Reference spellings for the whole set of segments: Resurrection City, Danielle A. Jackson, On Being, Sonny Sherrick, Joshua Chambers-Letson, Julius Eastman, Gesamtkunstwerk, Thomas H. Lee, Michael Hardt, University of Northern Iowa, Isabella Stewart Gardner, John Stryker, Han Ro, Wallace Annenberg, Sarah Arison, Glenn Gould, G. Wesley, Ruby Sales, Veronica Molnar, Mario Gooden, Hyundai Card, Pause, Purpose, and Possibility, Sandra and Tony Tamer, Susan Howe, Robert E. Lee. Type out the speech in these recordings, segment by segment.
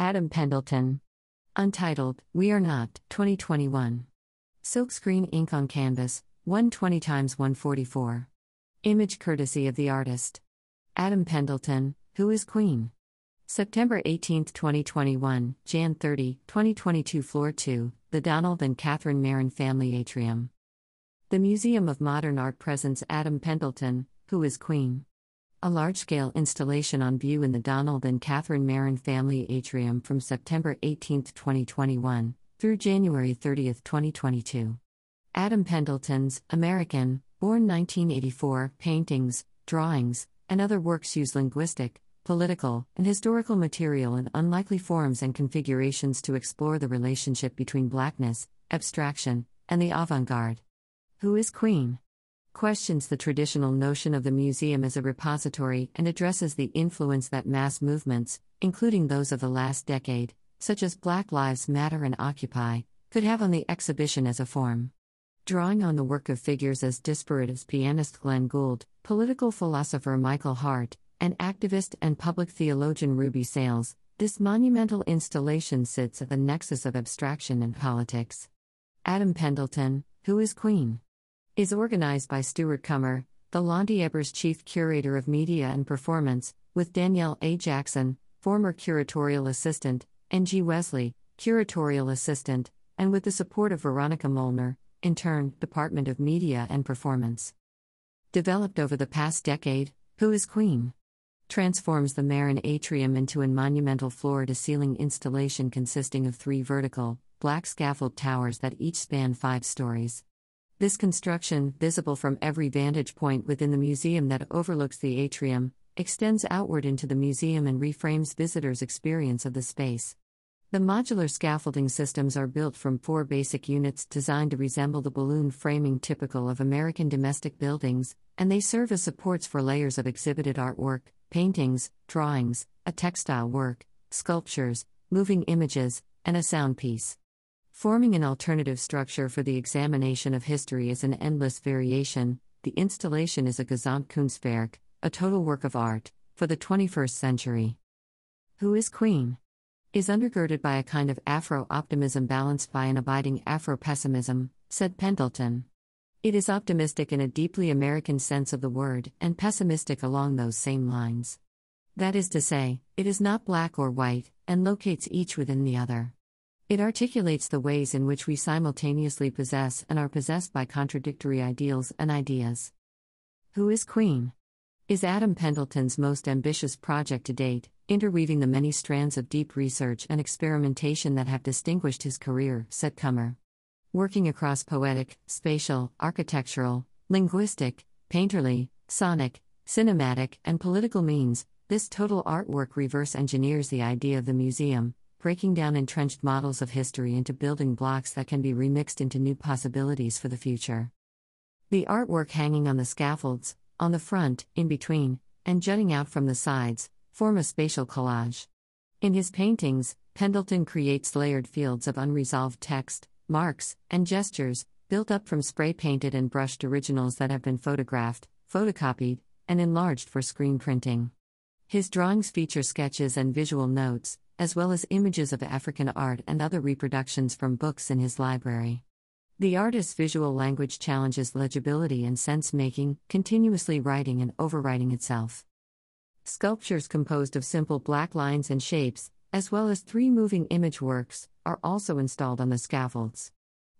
Adam Pendleton. Untitled, We Are Not, 2021. Silkscreen ink on canvas, 120x144. Image courtesy of the artist. Adam Pendleton, Who is Queen? September 18, 2021, Jan 30, 2022. Floor 2, the Donald and Catherine Marin Family Atrium. The Museum of Modern Art presents Adam Pendleton, Who is Queen? A large-scale installation on view in the Donald and Catherine Marin Family Atrium from September 18, 2021, through January 30, 2022. Adam Pendleton's, American, born 1984, paintings, drawings, and other works use linguistic, political, and historical material in unlikely forms and configurations to explore the relationship between blackness, abstraction, and the avant-garde. Who is Queen? Questions the traditional notion of the museum as a repository and addresses the influence that mass movements, including those of the last decade, such as Black Lives Matter and Occupy, could have on the exhibition as a form. Drawing on the work of figures as disparate as pianist Glenn Gould, political philosopher Michael Hardt, and activist and public theologian Ruby Sales, this monumental installation sits at the nexus of abstraction and politics. Adam Pendleton, Who is Queen? Is organized by Stuart Comer, the Londy Ebers Chief Curator of Media and Performance, with Danielle A. Jackson, former curatorial assistant, and G. Wesley, curatorial assistant, and with the support of Veronica Molnar, intern, Department of Media and Performance. Developed over the past decade, Who is Queen? Transforms the Marin Atrium into a monumental floor-to-ceiling installation consisting of three vertical, black scaffold towers that each span 5 stories. This construction, visible from every vantage point within the museum that overlooks the atrium, extends outward into the museum and reframes visitors' experience of the space. The modular scaffolding systems are built from 4 basic units designed to resemble the balloon framing typical of American domestic buildings, and they serve as supports for layers of exhibited artwork, paintings, drawings, a textile work, sculptures, moving images, and a sound piece. Forming an alternative structure for the examination of history as an endless variation, the installation is a Gesamtkunstwerk, a total work of art, for the 21st century. Who is Queen? Is undergirded by a kind of Afro-optimism balanced by an abiding Afro-pessimism, said Pendleton. It is optimistic in a deeply American sense of the word and pessimistic along those same lines. That is to say, it is not black or white, and locates each within the other. It articulates the ways in which we simultaneously possess and are possessed by contradictory ideals and ideas. Who is Queen? Is Adam Pendleton's most ambitious project to date, interweaving the many strands of deep research and experimentation that have distinguished his career, said Comer. Working across poetic, spatial, architectural, linguistic, painterly, sonic, cinematic, and political means, this total artwork reverse engineers the idea of the museum, breaking down entrenched models of history into building blocks that can be remixed into new possibilities for the future. The artwork hanging on the scaffolds, on the front, in between, and jutting out from the sides, form a spatial collage. In his paintings, Pendleton creates layered fields of unresolved text, marks, and gestures, built up from spray-painted and brushed originals that have been photographed, photocopied, and enlarged for screen printing. His drawings feature sketches and visual notes, as well as images of African art and other reproductions from books in his library. The artist's visual language challenges legibility and sense-making, continuously writing and overwriting itself. Sculptures composed of simple black lines and shapes, as well as 3 moving image works, are also installed on the scaffolds.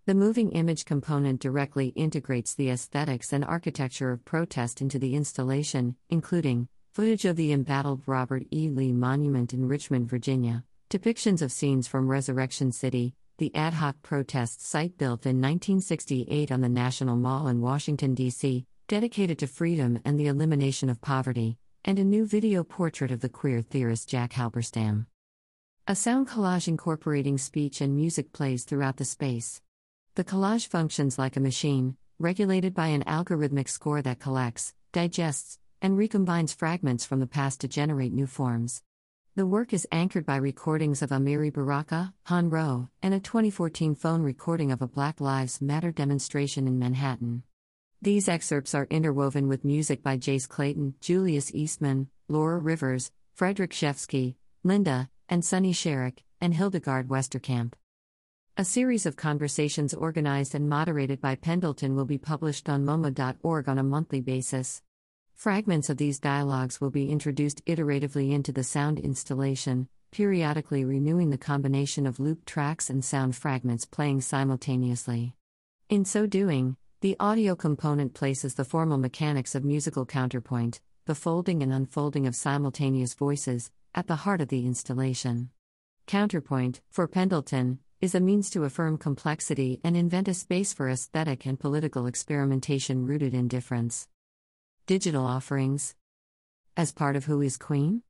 The moving image component directly integrates the aesthetics and architecture of protest into the installation, including footage of the embattled Robert E. Lee Monument in Richmond, Virginia, depictions of scenes from Resurrection City, the ad hoc protest site built in 1968 on the National Mall in Washington, D.C., dedicated to freedom and the elimination of poverty, and a new video portrait of the queer theorist Jack Halberstam. A sound collage incorporating speech and music plays throughout the space. The collage functions like a machine, regulated by an algorithmic score that collects, digests, and recombines fragments from the past to generate new forms. The work is anchored by recordings of Amiri Baraka, Han Ro, and a 2014 phone recording of a Black Lives Matter demonstration in Manhattan. These excerpts are interwoven with music by Jace Clayton, Julius Eastman, Laura Rivers, Frederick Shevsky, Linda, and Sonny Sherrick, and Hildegard Westerkamp. A series of conversations organized and moderated by Pendleton will be published on MoMA.org on a monthly basis. Fragments of these dialogues will be introduced iteratively into the sound installation, periodically renewing the combination of loop tracks and sound fragments playing simultaneously. In so doing, the audio component places the formal mechanics of musical counterpoint, the folding and unfolding of simultaneous voices, at the heart of the installation. Counterpoint, for Pendleton, is a means to affirm complexity and invent a space for aesthetic and political experimentation rooted in difference. Digital offerings. As part of Who is Queen?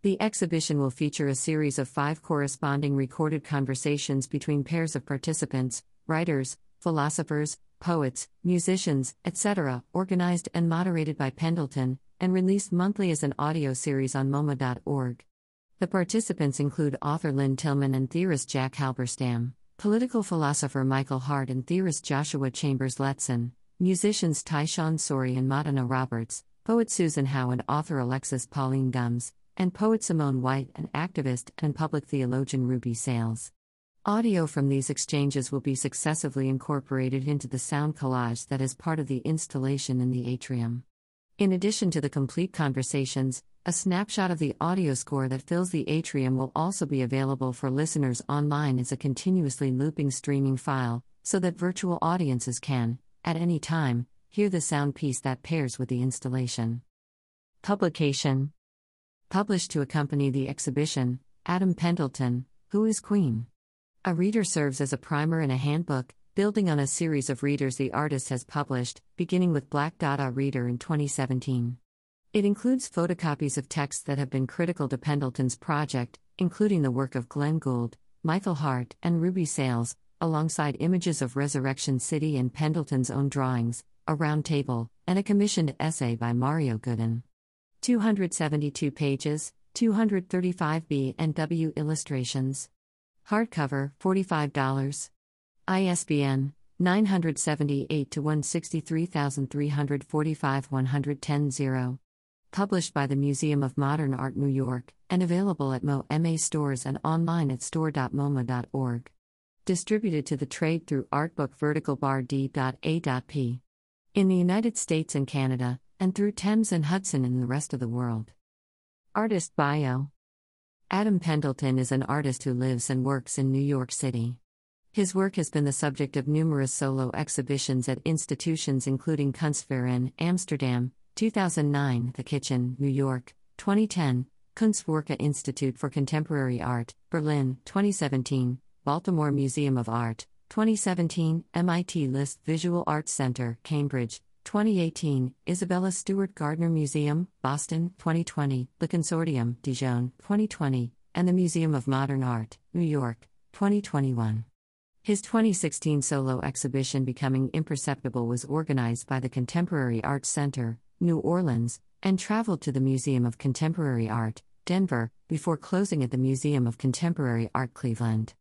The exhibition will feature a series of 5 corresponding recorded conversations between pairs of participants, writers, philosophers, poets, musicians, etc., organized and moderated by Pendleton, and released monthly as an audio series on MoMA.org. The participants include author Lynn Tillman and theorist Jack Halberstam, political philosopher Michael Hardt and theorist Joshua Chambers-Letson, musicians Tyshawn Sorey and Matana Roberts, poet Susan Howe and author Alexis Pauline Gumbs, and poet Simone White and activist and public theologian Ruby Sales. Audio from these exchanges will be successively incorporated into the sound collage that is part of the installation in the atrium. In addition to the complete conversations, a snapshot of the audio score that fills the atrium will also be available for listeners online as a continuously looping streaming file, so that virtual audiences can, at any time, hear the sound piece that pairs with the installation. Publication. Published to accompany the exhibition, Adam Pendleton, Who is Queen? A reader serves as a primer and a handbook, building on a series of readers the artist has published, beginning with Black Dada Reader in 2017. It includes photocopies of texts that have been critical to Pendleton's project, including the work of Glenn Gould, Michael Hardt, and Ruby Sales, alongside images of Resurrection City and Pendleton's own drawings, a round table, and a commissioned essay by Mario Gooden. 272 pages, 235 B and W illustrations. Hardcover, $45. ISBN 978-163,345-110-0. Published by the Museum of Modern Art, New York, and available at MoMA stores and online at store.moma.org. Distributed to the trade through Artbook Vertical Bar D.A.P. in the United States and Canada, and through Thames and Hudson in the rest of the world. Artist bio. Adam Pendleton is an artist who lives and works in New York City. His work has been the subject of numerous solo exhibitions at institutions including Kunstwerke in Amsterdam, 2009, The Kitchen, New York, 2010, Kunstwerke Institute for Contemporary Art, Berlin, 2017, Baltimore Museum of Art, 2017, MIT List Visual Arts Center, Cambridge, 2018, Isabella Stewart Gardner Museum, Boston, 2020, The Consortium, Dijon, 2020, and the Museum of Modern Art, New York, 2021. His 2016 solo exhibition Becoming Imperceptible was organized by the Contemporary Arts Center, New Orleans, and traveled to the Museum of Contemporary Art, Denver, before closing at the Museum of Contemporary Art, Cleveland.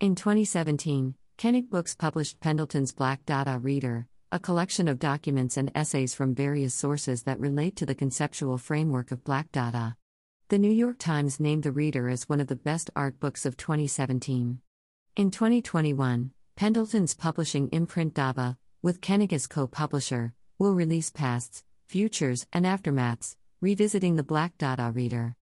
In 2017, Koenig Books published Pendleton's Black Dada Reader, a collection of documents and essays from various sources that relate to the conceptual framework of Black Dada. The New York Times named the reader as one of the best art books of 2017. In 2021, Pendleton's publishing imprint Dava, with Koenig as co-publisher, will release Pasts, Futures, and Aftermaths, revisiting the Black Dada Reader.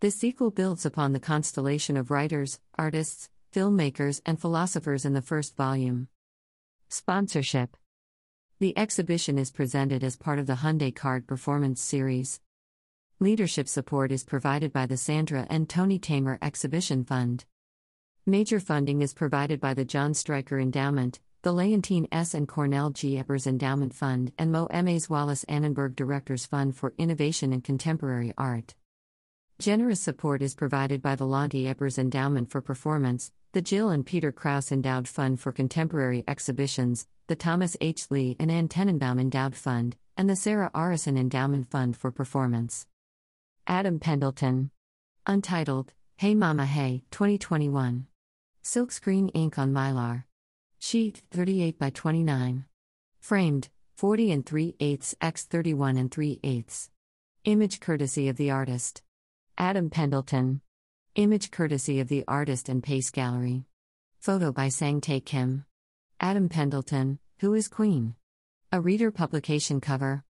This sequel builds upon the constellation of writers, artists, filmmakers, and philosophers in the first volume. Sponsorship. The exhibition is presented as part of the Hyundai Card performance series. Leadership support is provided by the Sandra and Tony Tamer Exhibition Fund. Major funding is provided by the John Stryker Endowment, the Leontine S. and Cornell G. Ebbers Endowment Fund, and MoMA's Wallace Annenberg Directors Fund for Innovation in Contemporary Art. Generous support is provided by the Lonte Ebbers Endowment for Performance, the Jill and Peter Krause Endowed Fund for Contemporary Exhibitions, the Thomas H. Lee and Ann Tenenbaum Endowed Fund, and the Sarah Arison Endowment Fund for Performance. Adam Pendleton. Untitled, Hey Mama Hey, 2021. Silkscreen ink on Mylar. Sheet 38x29. Framed, 40 3/8 x 31 3/8. Image courtesy of the artist, Adam Pendleton. Image courtesy of the Artist and Pace Gallery. Photo by Sang-Tae Kim. Adam Pendleton, Who is Queen? A Reader Publication Cover.